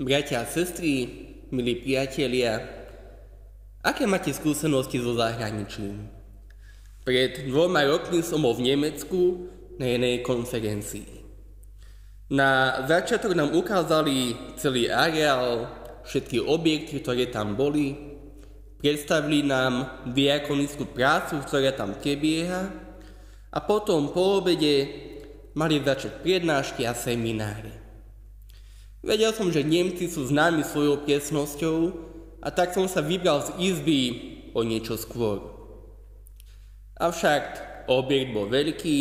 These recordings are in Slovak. Bratia a sestry, milí priatelia, aké máte skúsenosti so zahraničím? Pred 2 rokmi som bol v Nemecku na jednej konferencii. Na začiatok nám ukázali celý areál, všetky objekty, ktoré tam boli, predstavili nám diakonickú prácu, ktorá tam prebieha a potom po obede mali začať prednášky a semináre. Vedel som, že Nemci sú známi svojou presnosťou a tak som sa vybral z izby o niečo skôr. Avšak objekt bol veľký,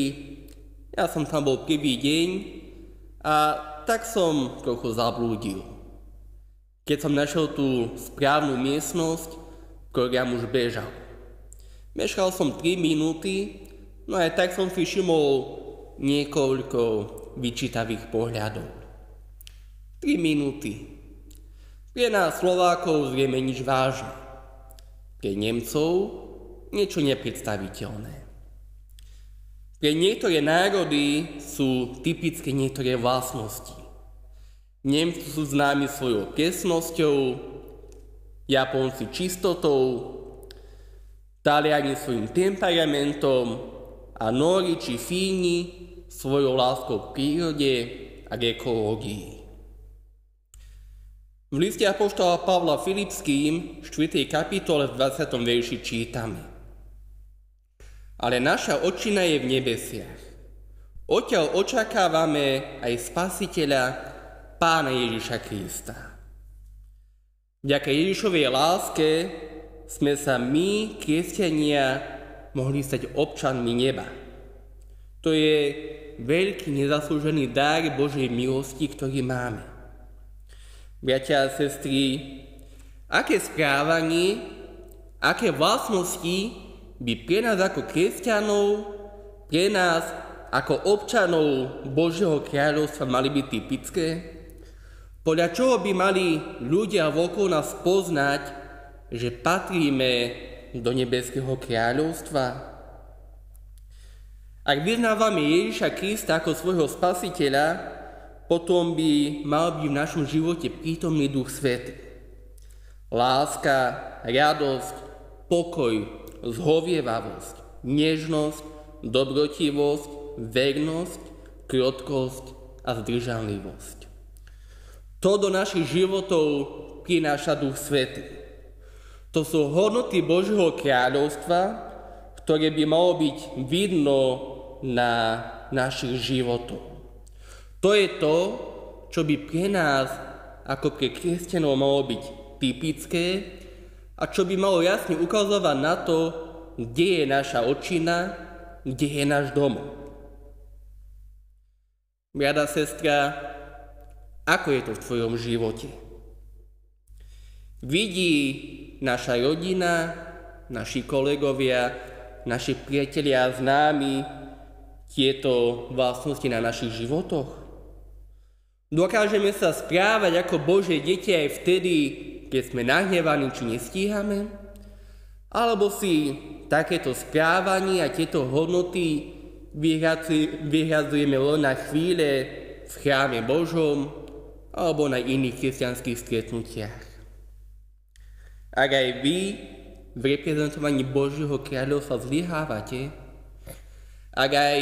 ja som tam bol prvý deň a tak som trochu zablúdil. Keď som našiel tú správnu miestnosť, program už bežal. Meškal som 3 minúty, no aj tak som si všimol niekoľko vyčítavých pohľadov. 3 minúty. Pre nás Slovákov zrejme nič vážne. Pre Nemcov niečo nepredstaviteľné. Pre niektoré národy sú typické niektoré vlastnosti. Nemci sú známi svojou presnosťou, Japonci čistotou, Taliani svojim temperamentom a Nóri či Fíni svojou láskou k prírode a k ekológii. V liste apoštola Pavla Filipským, 4. kapitole v 20. verši čítame: Ale naša odčina je v nebesiach. Odtiaľ očakávame aj Spasiteľa, Pána Ježiša Krista. Vďaka Ježišovej láske sme sa my, kresťania, mohli stať občanmi neba. To je veľký nezaslúžený dar Božej milosti, ktorý máme. Bratia a sestry, aké správanie, aké vlastnosti by pre nás ako kresťanov, pre nás ako občanov Božieho kráľovstva mali byť typické? Podľa čoho by mali ľudia okolo nás poznať, že patríme do nebeského kráľovstva? Ak vyznávame Ježiša Krista ako svojho spasiteľa, potom by mal byť v našom živote prítomný Duch Svätý. Láska, radosť, pokoj, zhovievavosť, nežnosť, dobrotivosť, vernosť, krotkosť a zdržanlivosť. To do našich životov prináša Duch Svätý. To sú hodnoty Božieho kráľovstva, ktoré by malo byť vidno na našich životoch. To je to, čo by pre nás, ako pre kresťanov, malo byť typické a čo by malo jasne ukazovať na to, kde je naša odčina, kde je náš domov. Brada, sestra, ako je to v tvojom živote? Vidí naša rodina, naši kolegovia, naši priatelia a známi tieto vlastnosti na našich životoch? Dokážeme sa správať ako Božie deti aj vtedy, keď sme nahnevaní či nestíhame? Alebo si takéto správanie a tieto hodnoty vyhradzujeme len na chvíle v chráme Božom alebo na iných kresťanských stretnutiach? Ak aj vy v reprezentovaní Božieho kráľovstva zlyhávate, ak aj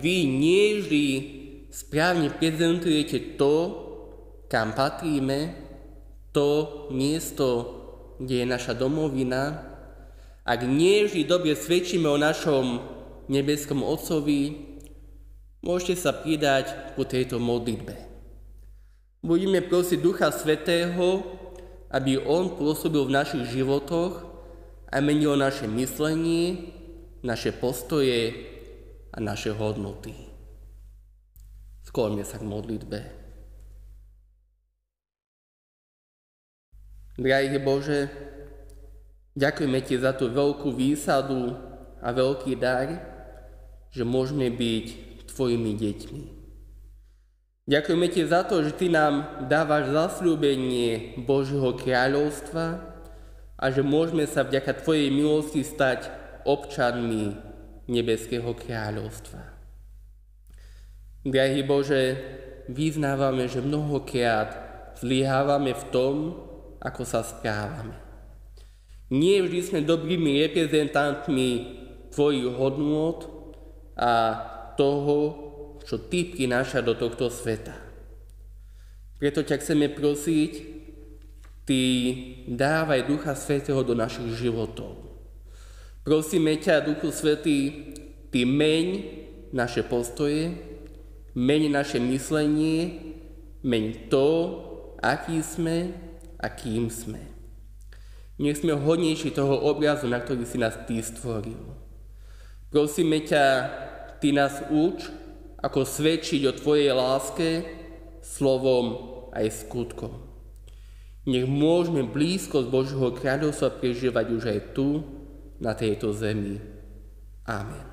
vy nieždy správne prezentujete to, kam patríme, to miesto, kde je naša domovina, ak nie vždy dobre svedčíme o našom nebeskom Otcovi, môžete sa pridať ku tejto modlitbe. Budeme prosiť Ducha Svätého, aby On pôsobil v našich životoch a menil naše myslenie, naše postoje a naše hodnoty. Skloňme sa k modlitbe. Drahý Bože, ďakujeme Ti za tú veľkú výsadu a veľký dar, že môžeme byť Tvojimi deťmi. Ďakujeme Ti za to, že Ty nám dávaš zasľúbenie Božieho kráľovstva a že môžeme sa vďaka Tvojej milosti stať občanmi nebeského kráľovstva. Drahý Bože, vyznávame, že mnohokrát zlyhávame v tom, ako sa správame. Nie vždy sme dobrými reprezentantmi tvojich hodnôt a toho, čo ty prináša do tohto sveta. Preto ťa chceme prosiť, ty dávaj Ducha Svätého do našich životov. Prosíme ťa, Duchu Svätý, ty meň naše postoje, meň naše myslenie, meň to, aký sme a kým sme. Nech sme hodnejší toho obrazu, na ktorý si nás ty stvoril. Prosíme ťa, ty nás uč, ako svedčiť o tvojej láske slovom aj skutkom. Nech môžeme blízkosť Božieho kráľovstva prežívať už aj tu, na tejto zemi. Amen.